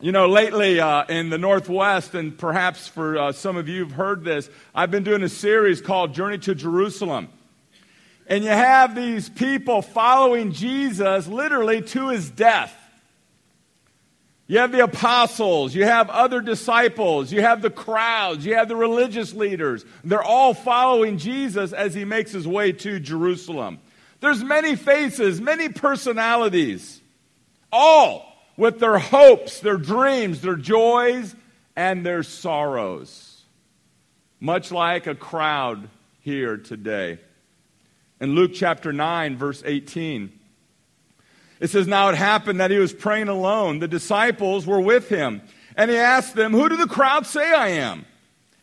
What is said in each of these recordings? You know, lately in the Northwest, and perhaps for some of you have heard this, I've been doing a series called Journey to Jerusalem. And you have these people following Jesus literally to his death. You have the apostles, you have other disciples, you have the crowds, you have the religious leaders. They're all following Jesus as he makes his way to Jerusalem. There's many faces, many personalities, all with their hopes, their dreams, their joys, and their sorrows. Much like a crowd here today. In Luke chapter 9, verse 18, it says, "Now it happened that he was praying alone. The disciples were with him, and he asked them, 'Who do the crowd say I am?'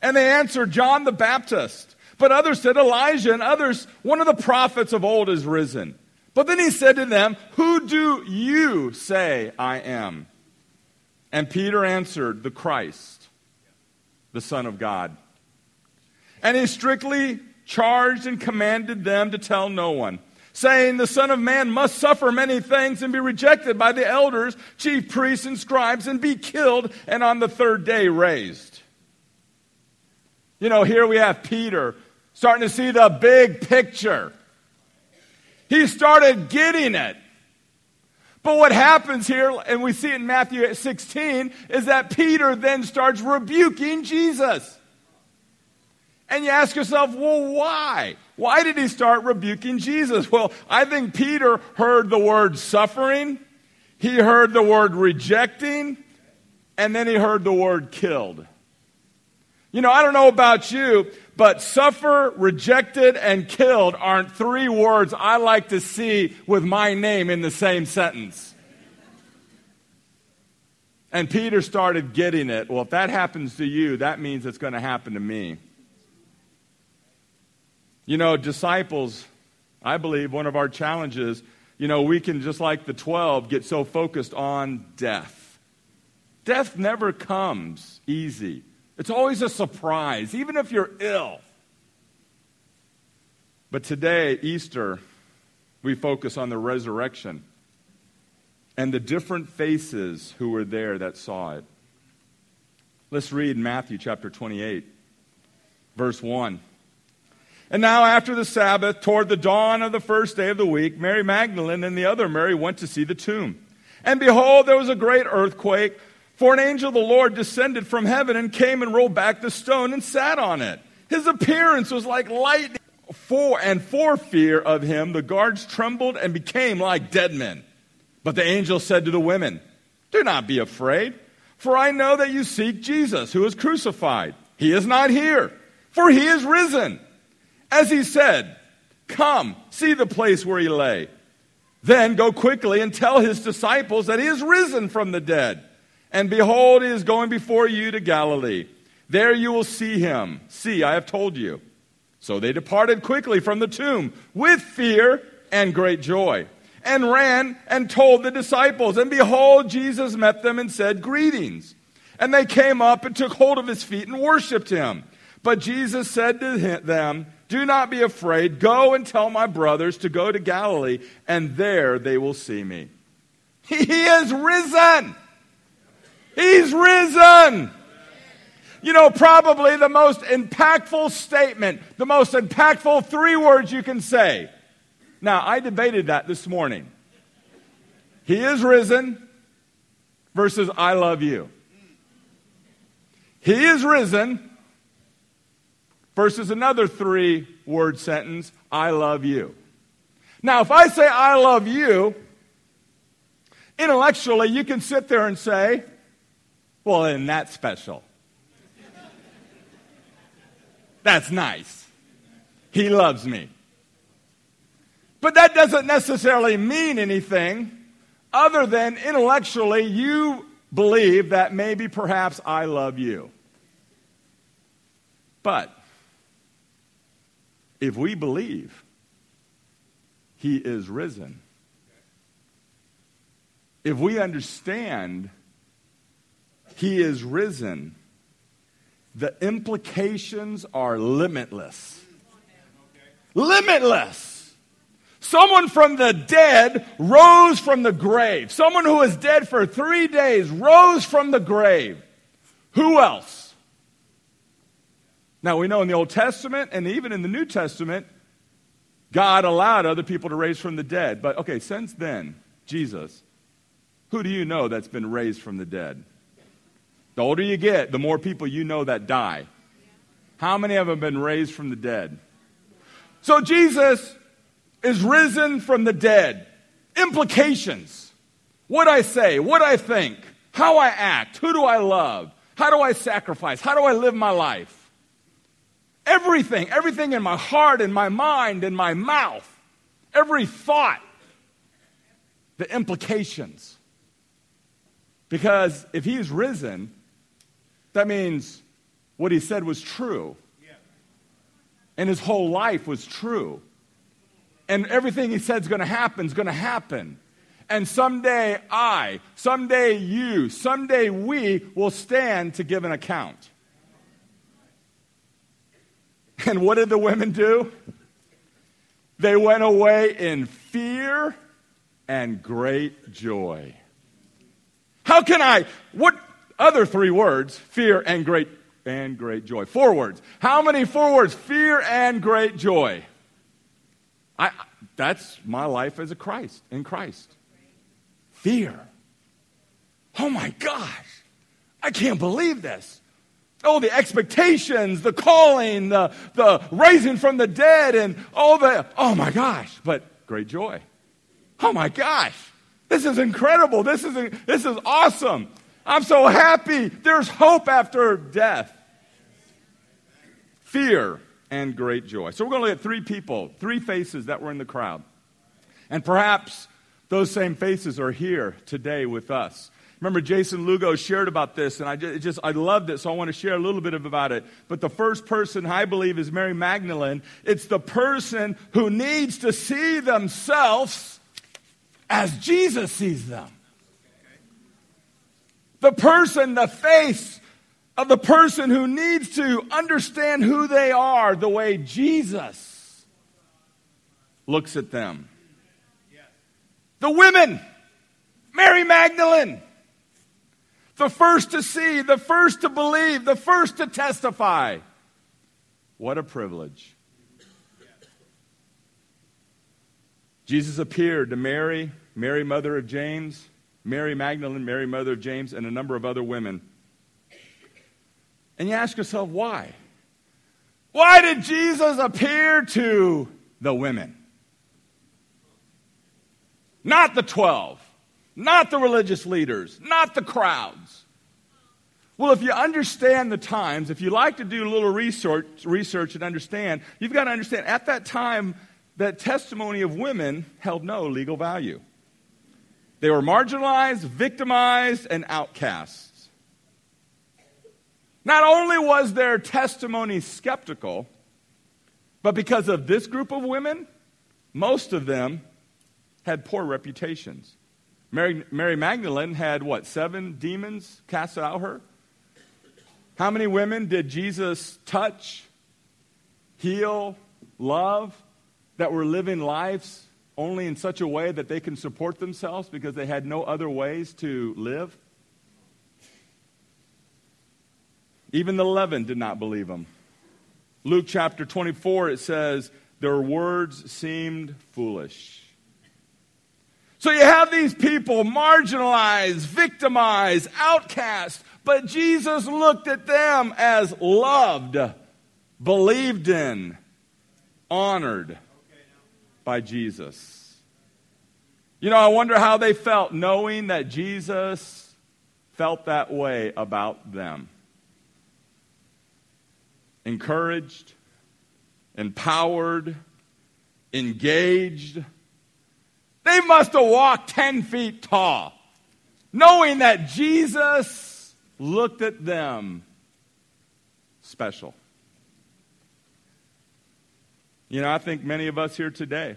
And they answered, 'John the Baptist.' But others said, 'Elijah,' and others, 'One of the prophets of old is risen.' But then he said to them, 'Who do you say I am?' And Peter answered, 'The Christ, the Son of God.' And he strictly charged and commanded them to tell no one, saying, 'The Son of Man must suffer many things and be rejected by the elders, chief priests, and scribes, and be killed, and on the third day raised.'" You know, here we have Peter starting to see the big picture. He started getting it. But what happens here, and we see it in Matthew 16, is that Peter then starts rebuking Jesus. And you ask yourself, well, why? Why did he start rebuking Jesus? Well, I think Peter heard the word suffering, he heard the word rejecting, and then he heard the word killed. You know, I don't know about you, but suffer, rejected, and killed aren't three words I like to see with my name in the same sentence. And Peter started getting it. Well, if that happens to you, that means it's going to happen to me. You know, disciples, I believe one of our challenges, you know, we can, just like the 12, get so focused on death. Death never comes easy. It's always a surprise, even if you're ill. But today, Easter, we focus on the resurrection and the different faces who were there that saw it. Let's read Matthew chapter 28, verse 1. "And now after the Sabbath, toward the dawn of the first day of the week, Mary Magdalene and the other Mary went to see the tomb. And behold, there was a great earthquake, for an angel of the Lord descended from heaven and came and rolled back the stone and sat on it. His appearance was like lightning, for fear of him the guards trembled and became like dead men. But the angel said to the women, 'Do not be afraid, for I know that you seek Jesus, who was crucified. He is not here, for he is risen, as he said. Come, see the place where he lay. Then go quickly and tell his disciples that he is risen from the dead. And behold, he is going before you to Galilee. There you will see him. See, I have told you.' So they departed quickly from the tomb with fear and great joy, and ran and told the disciples. And behold, Jesus met them and said, 'Greetings.' And they came up and took hold of his feet and worshipped him. But Jesus said to them, 'Do not be afraid. Go and tell my brothers to go to Galilee, and there they will see me.'" He is risen! He's risen! You know, probably the most impactful statement, the most impactful three words you can say. Now, I debated that this morning. He is risen versus I love you. He is risen versus another three-word sentence, I love you. Now, if I say I love you, intellectually you can sit there and say, well, isn't that special? That's nice. He loves me. But that doesn't necessarily mean anything other than intellectually you believe that maybe perhaps I love you. But if we believe he is risen, if we understand he is risen, the implications are limitless. Limitless. Someone from the dead rose from the grave. Someone who was dead for 3 days rose from the grave. Who else? Now, we know in the Old Testament and even in the New Testament, God allowed other people to raise from the dead. But, okay, since then, Jesus, who do you know that's been raised from the dead? The older you get, the more people you know that die. How many of them have been raised from the dead? So Jesus is risen from the dead. Implications. What I say, what I think, how I act, who do I love, how do I sacrifice, how do I live my life? Everything in my heart, in my mind, in my mouth, every thought, the implications. Because if he's risen, that means what he said was true. And his whole life was true. And everything he said is going to happen is going to happen. And someday I, someday you, someday we will stand to give an account. And what did the women do? They went away in fear and great joy. How can I, what other three words? Fear and great joy. 4 words. How many 4 words? Fear and great joy. That's my life as a Christ, in Christ. Fear. Oh my gosh. I can't believe this. Oh, the expectations, the calling, the raising from the dead, and all the, oh my gosh, but great joy. Oh my gosh, this is incredible. This is awesome. I'm so happy. There's hope after death. Fear and great joy. So we're going to look at 3 people, 3 faces that were in the crowd. And perhaps those same faces are here today with us. Remember, Jason Lugo shared about this, and I loved it, so I want to share a little bit about it. But the first person, I believe, is Mary Magdalene. It's the person who needs to see themselves as Jesus sees them. The person, the face of the person who needs to understand who they are the way Jesus looks at them. The women, Mary Magdalene. The first to see, the first to believe, the first to testify. What a privilege. Jesus appeared to Mary, Mary mother of James, Mary Magdalene, Mary mother of James, and a number of other women. And you ask yourself, why? Why did Jesus appear to the women? Not the 12. Not the religious leaders, not the crowds. Well, if you understand the times, if you like to do a little research and understand, you've got to understand at that time that testimony of women held no legal value. They were marginalized, victimized, and outcasts. Not only was their testimony skeptical, but because of this group of women, most of them had poor reputations. Mary Magdalene had, 7 demons cast out of her? How many women did Jesus touch, heal, love, that were living lives only in such a way that they can support themselves because they had no other ways to live? Even the 11 did not believe him. Luke chapter 24, it says, their words seemed foolish. So you have these people marginalized, victimized, outcast, but Jesus looked at them as loved, believed in, honored by Jesus. You know, I wonder how they felt knowing that Jesus felt that way about them. Encouraged, empowered, engaged. They must have walked 10 feet tall, knowing that Jesus looked at them special. You know, I think many of us here today,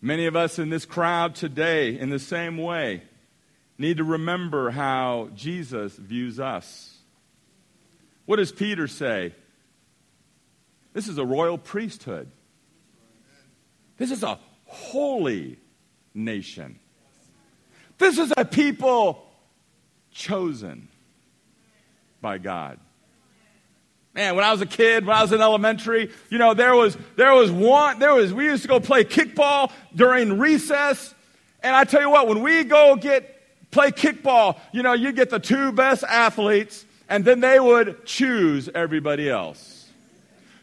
many of us in this crowd today, in the same way, need to remember how Jesus views us. What does Peter say? This is a royal priesthood. This is a holy nation. This is a people chosen by God. Man, when I was a kid, when I was in elementary, you know, we used to go play kickball during recess. And I tell you what, when we go play kickball, you know, you get the two best athletes, and then they would choose everybody else.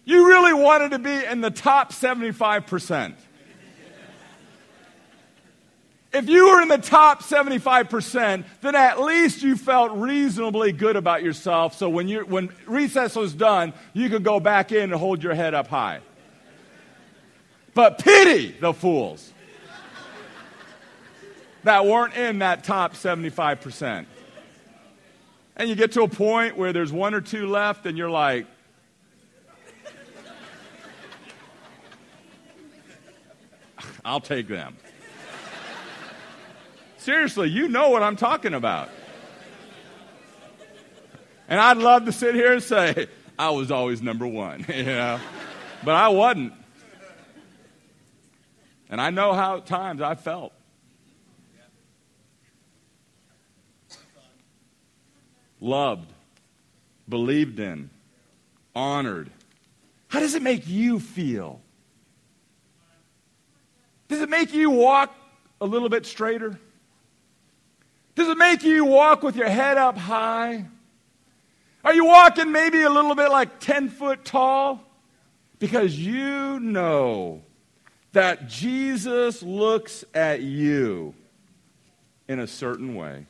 You really wanted to be in the top 75%. If you were in the top 75%, then at least you felt reasonably good about yourself. So when recess was done, you could go back in and hold your head up high. But pity the fools that weren't in that top 75%. And you get to a point where there's one or two left, and you're like, I'll take them. Seriously, you know what I'm talking about. And I'd love to sit here and say, I was always number one, you know. But I wasn't. And I know how at times I felt. Loved, believed in, honored. How does it make you feel? Does it make you walk a little bit straighter? Does it make you walk with your head up high? Are you walking maybe a little bit like 10 foot tall? Because you know that Jesus looks at you in a certain way.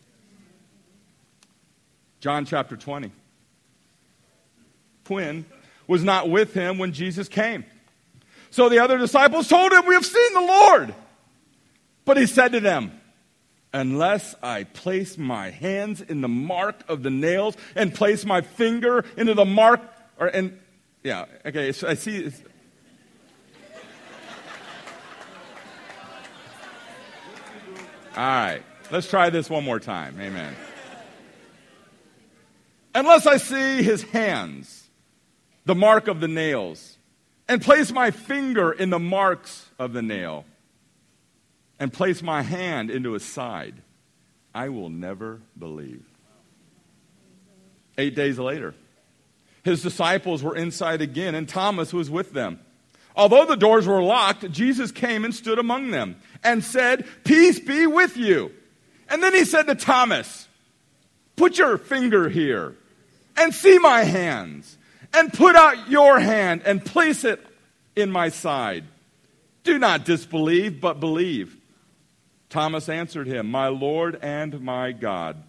John chapter 20. Quinn was not with him when Jesus came. So the other disciples told him, "We have seen the Lord." But he said to them, "Unless I place my hands in the mark of the nails and place my finger into the mark," All right, let's try this one more time. Amen. "Unless I see his hands, the mark of the nails, and place my finger in the marks of the nail, and place my hand into his side, I will never believe." 8 days later, his disciples were inside again, and Thomas was with them. Although the doors were locked, Jesus came and stood among them and said, "Peace be with you." And then he said to Thomas, "Put your finger here and see my hands, and put out your hand and place it in my side. Do not disbelieve, but believe." Thomas answered him, "My Lord and my God."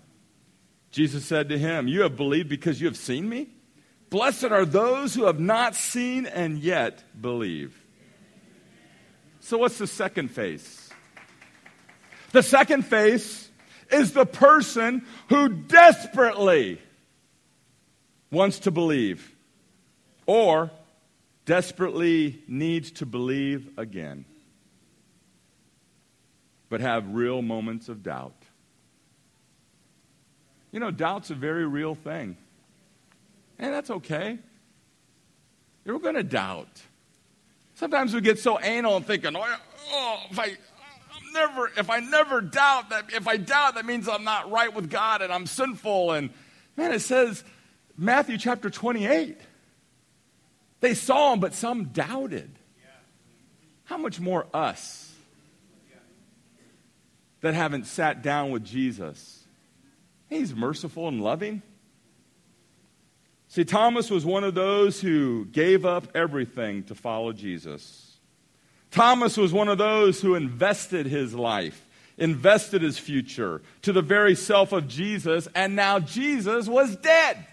Jesus said to him, "You have believed because you have seen me? Blessed are those who have not seen and yet believe." So what's the second face? The second face is the person who desperately wants to believe or desperately needs to believe again, but have real moments of doubt. You know, doubt's a very real thing. And that's okay. You're going to doubt. Sometimes we get so anal and thinking, if I doubt, that means I'm not right with God and I'm sinful. And man, it says, Matthew chapter 28, they saw him, but some doubted. How much more us that haven't sat down with Jesus? He's merciful and loving. See, Thomas was one of those who gave up everything to follow Jesus. Thomas was one of those who invested his life, invested his future to the very self of Jesus, and now Jesus was dead.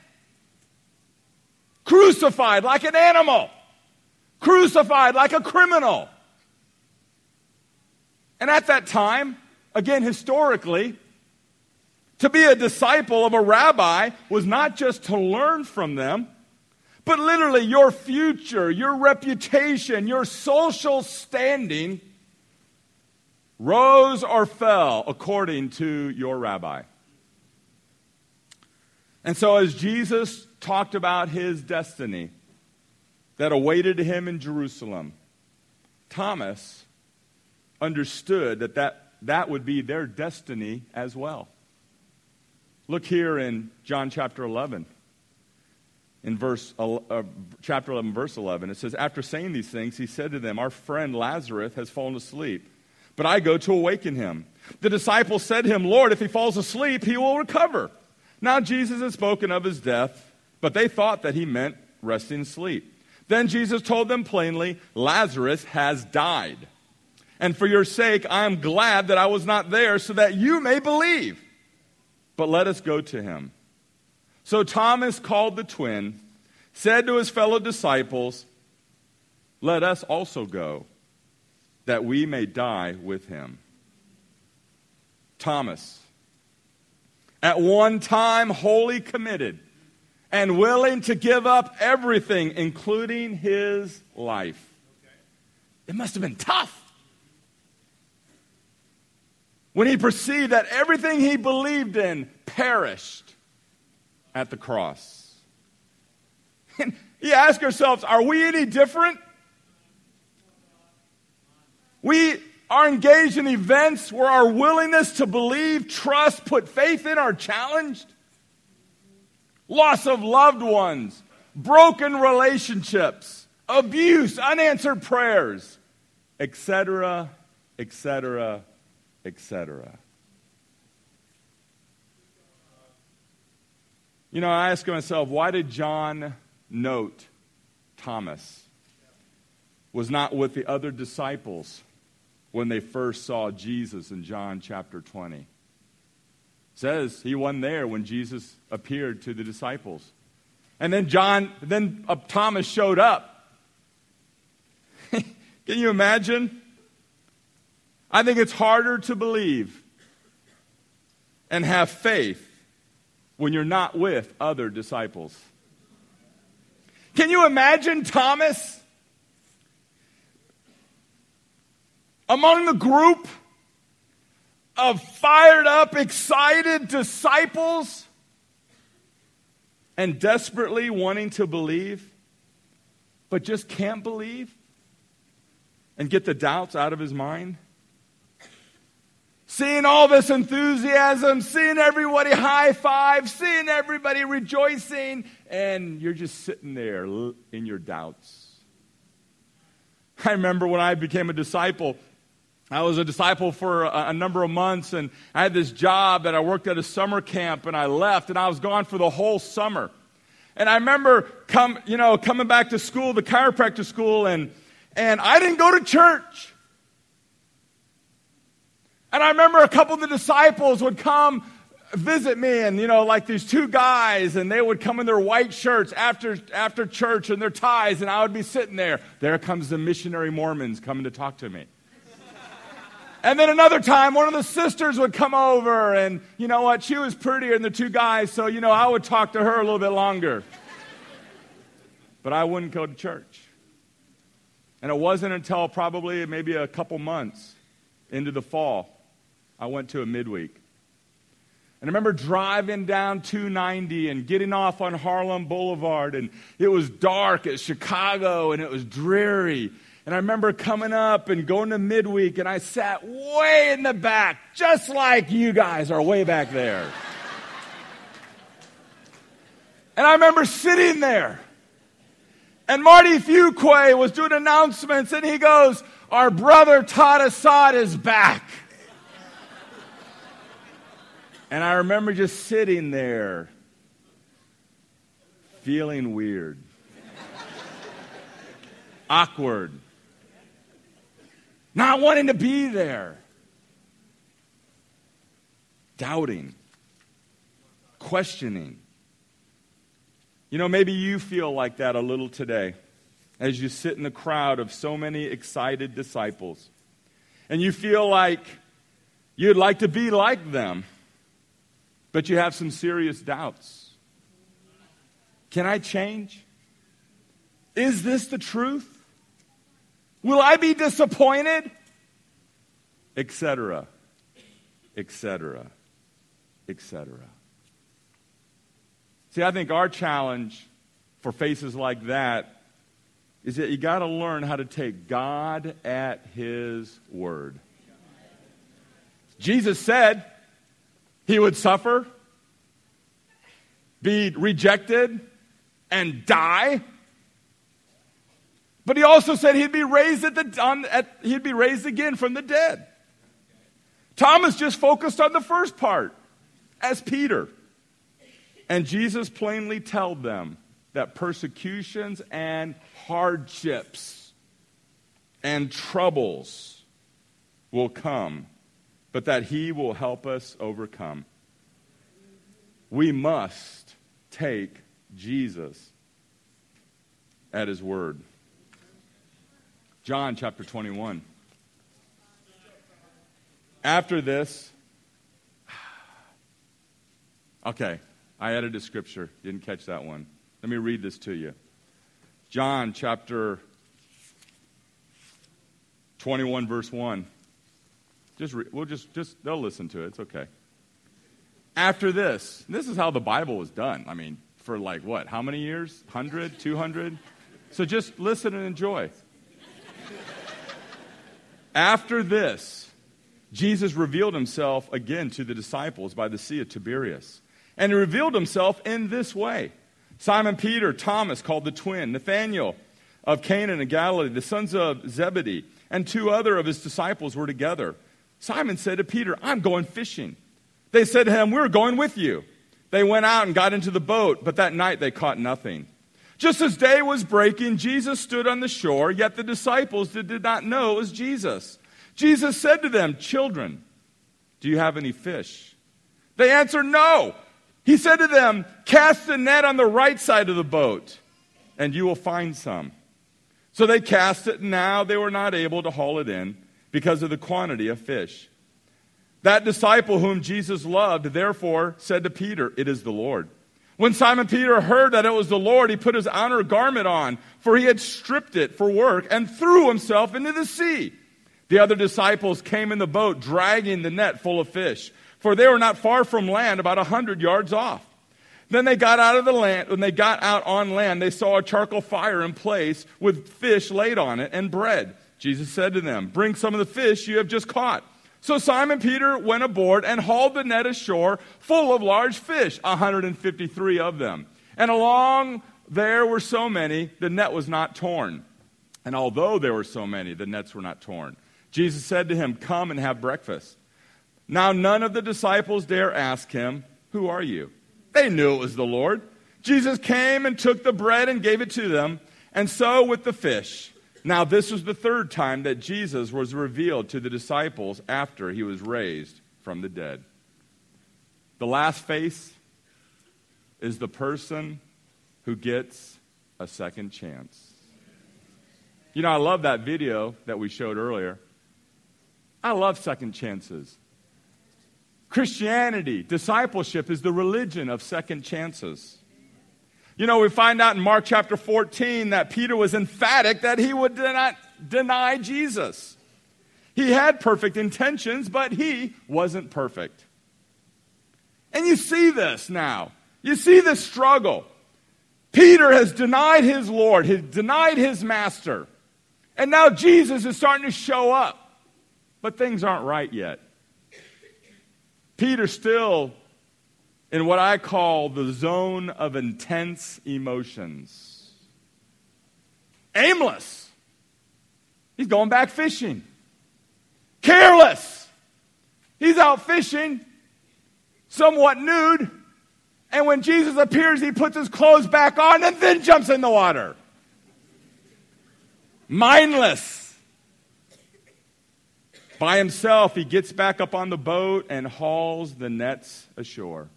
Crucified like an animal. Crucified like a criminal. And at that time, again historically, to be a disciple of a rabbi was not just to learn from them, but literally your future, your reputation, your social standing rose or fell according to your rabbi. And so as Jesus talked about his destiny that awaited him in Jerusalem, Thomas understood that would be their destiny as well. Look here in John chapter 11. In chapter 11, verse 11, it says, "After saying these things, he said to them, 'Our friend Lazarus has fallen asleep, but I go to awaken him.' The disciples said to him, 'Lord, if he falls asleep, he will recover.' Now Jesus had spoken of his death, but they thought that he meant resting sleep. Then Jesus told them plainly, 'Lazarus has died. And for your sake, I am glad that I was not there, so that you may believe. But let us go to him.' So Thomas, called the twin, said to his fellow disciples, 'Let us also go, that we may die with him.'" Thomas, at one time wholly committed and willing to give up everything, including his life. It must have been tough when he perceived that everything he believed in perished at the cross. And you ask yourselves, are we any different? We are engaged in events where our willingness to believe, trust, put faith in are challenged. Loss of loved ones, broken relationships, abuse, unanswered prayers, etc., etc., etc. You know, I ask myself, why did John note Thomas was not with the other disciples when they first saw Jesus in John chapter 20? It says he wasn't there when Jesus appeared to the disciples. And then Thomas showed up. Can you imagine? I think it's harder to believe and have faith when you're not with other disciples. Can you imagine Thomas among the group of fired up, excited disciples and desperately wanting to believe, but just can't believe and get the doubts out of his mind? Seeing all this enthusiasm, seeing everybody high five, seeing everybody rejoicing, and you're just sitting there in your doubts. I remember when I became a disciple, I was a disciple for a number of months, and I had this job that I worked at a summer camp, and I left, and I was gone for the whole summer. And I remember coming back to school, the chiropractor school, and I didn't go to church. And I remember a couple of the disciples would come visit me, and, like these two guys, and they would come in their white shirts after church and their ties, and I would be sitting there. There comes the missionary Mormons coming to talk to me. And then another time, one of the sisters would come over, and you know what? She was prettier than the two guys, so, I would talk to her a little bit longer. But I wouldn't go to church. And it wasn't until probably maybe a couple months into the fall, I went to a midweek. And I remember driving down 290 and getting off on Harlem Boulevard, and it was dark at Chicago, and it was dreary. And I remember coming up and going to midweek, and I sat way in the back, just like you guys are way back there. And I remember sitting there, and Marty Fuquay was doing announcements, and he goes, "Our brother Todd Assad is back." And I remember just sitting there, feeling weird, awkward, not wanting to be there, doubting, questioning. Maybe you feel like that a little today as you sit in the crowd of so many excited disciples, and you feel like you'd like to be like them, but you have some serious doubts. Can I change? Is this the truth? Will I be disappointed? Etc., etc., etc. See, I think our challenge for faces like that is that you got to learn how to take God at His word. Jesus said he would suffer, be rejected, and die. But he also said he'd be raised he'd be raised again from the dead. Thomas just focused on the first part as Peter. And Jesus plainly told them that persecutions and hardships and troubles will come, but that he will help us overcome. We must take Jesus at his word. John chapter 21. After this, okay, I added a scripture. Didn't catch that one. Let me read this to you. John chapter 21, verse 1. They'll listen to it. It's okay. After this, this is how the Bible was done. I mean, for like what? How many years? 100, 200? So just listen and enjoy. After this, Jesus revealed himself again to the disciples by the Sea of Tiberias. And he revealed himself in this way. Simon Peter, Thomas, called the twin, Nathanael of Cana in Galilee, the sons of Zebedee, and two other of his disciples were together. Simon said to Peter, "I'm going fishing." They said to him, "We're going with you." They went out and got into the boat, but that night they caught nothing. Just as day was breaking, Jesus stood on the shore, yet the disciples did not know it was Jesus. Jesus said to them, "Children, do you have any fish?" They answered, "No." He said to them, "Cast the net on the right side of the boat, and you will find some." So they cast it, and now they were not able to haul it in because of the quantity of fish. That disciple whom Jesus loved, therefore, said to Peter, "It is the Lord." When Simon Peter heard that it was the Lord, he put his outer garment on, for he had stripped it for work, and threw himself into the sea. The other disciples came in the boat, dragging the net full of fish, for they were not far from land, about 100 yards off. Then they got out of the land. When they got out on land, they saw a charcoal fire in place with fish laid on it and bread. Jesus said to them, "Bring some of the fish you have just caught." So Simon Peter went aboard and hauled the net ashore full of large fish, 153 of them. And along there were so many, the net was not torn. And although there were so many, the nets were not torn. Jesus said to him, "Come and have breakfast." Now none of the disciples dare ask him, "Who are you?" They knew it was the Lord. Jesus came and took the bread and gave it to them, and so with the fish. Now this was the third time that Jesus was revealed to the disciples after he was raised from the dead. The last face is the person who gets a second chance. You know, I love that video that we showed earlier. I love second chances. Christianity, discipleship, is the religion of second chances. You know, we find out in Mark chapter 14 that Peter was emphatic that he would not deny Jesus. He had perfect intentions, but he wasn't perfect. And you see this now. You see this struggle. Peter has denied his Lord, has denied his master. And now Jesus is starting to show up. But things aren't right yet. Peter's still in what I call the zone of intense emotions. Aimless. He's going back fishing. Careless. He's out fishing, somewhat nude, and when Jesus appears, he puts his clothes back on and then jumps in the water. Mindless. By himself, he gets back up on the boat and hauls the nets ashore.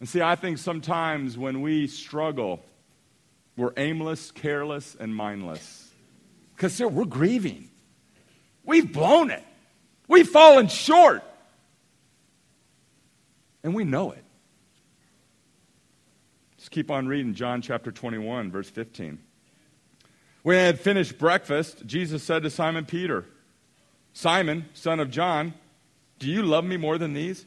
And see, I think sometimes when we struggle, we're aimless, careless, and mindless. Because we're grieving. We've blown it. We've fallen short. And we know it. Just keep on reading John chapter 21, verse 15. When they had finished breakfast, Jesus said to Simon Peter, "Simon, son of John, do you love me more than these?"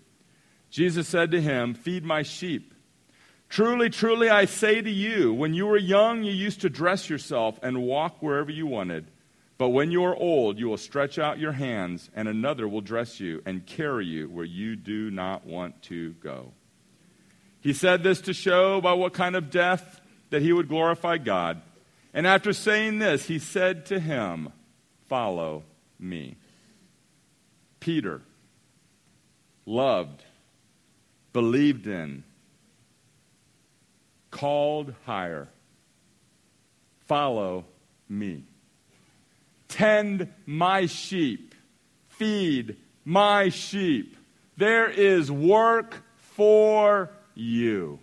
Jesus said to him, "Feed my sheep. Truly, truly, I say to you, when you were young, you used to dress yourself and walk wherever you wanted. But when you are old, you will stretch out your hands, and another will dress you and carry you where you do not want to go." He said this to show by what kind of death that he would glorify God. And after saying this, he said to him, "Follow me." Peter loved, believed in, called higher. Follow me. Tend my sheep. Feed my sheep. There is work for you.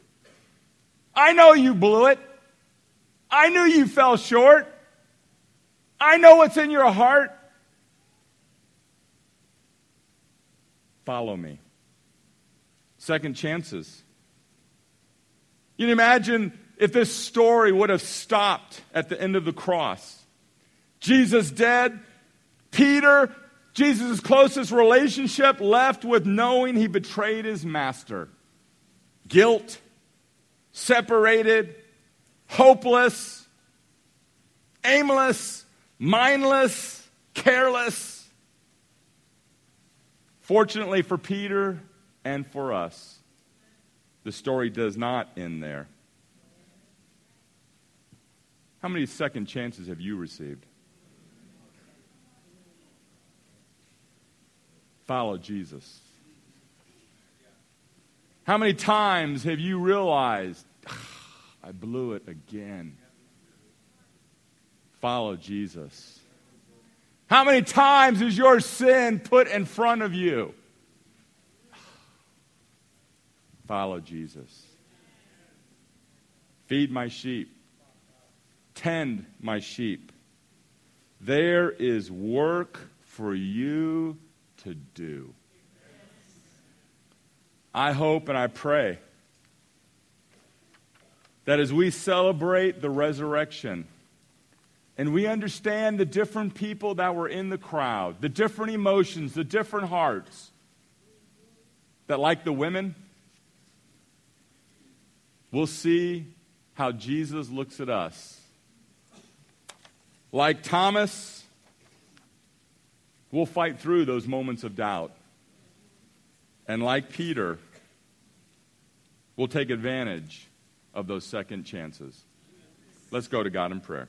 I know you blew it. I knew you fell short. I know what's in your heart. Follow me. Second chances. You can imagine if this story would have stopped at the end of the cross. Jesus dead. Peter, Jesus' closest relationship, left with knowing he betrayed his master. Guilt, separated, hopeless, aimless, mindless, careless. Fortunately for Peter and for us, the story does not end there. How many second chances have you received? Follow Jesus. How many times have you realized, I blew it again? Follow Jesus. How many times is your sin put in front of you? Follow Jesus. Feed my sheep. Tend my sheep. There is work for you to do. I hope and I pray that as we celebrate the resurrection and we understand the different people that were in the crowd, the different emotions, the different hearts, that like the women, we'll see how Jesus looks at us. Like Thomas, we'll fight through those moments of doubt. And like Peter, we'll take advantage of those second chances. Let's go to God in prayer.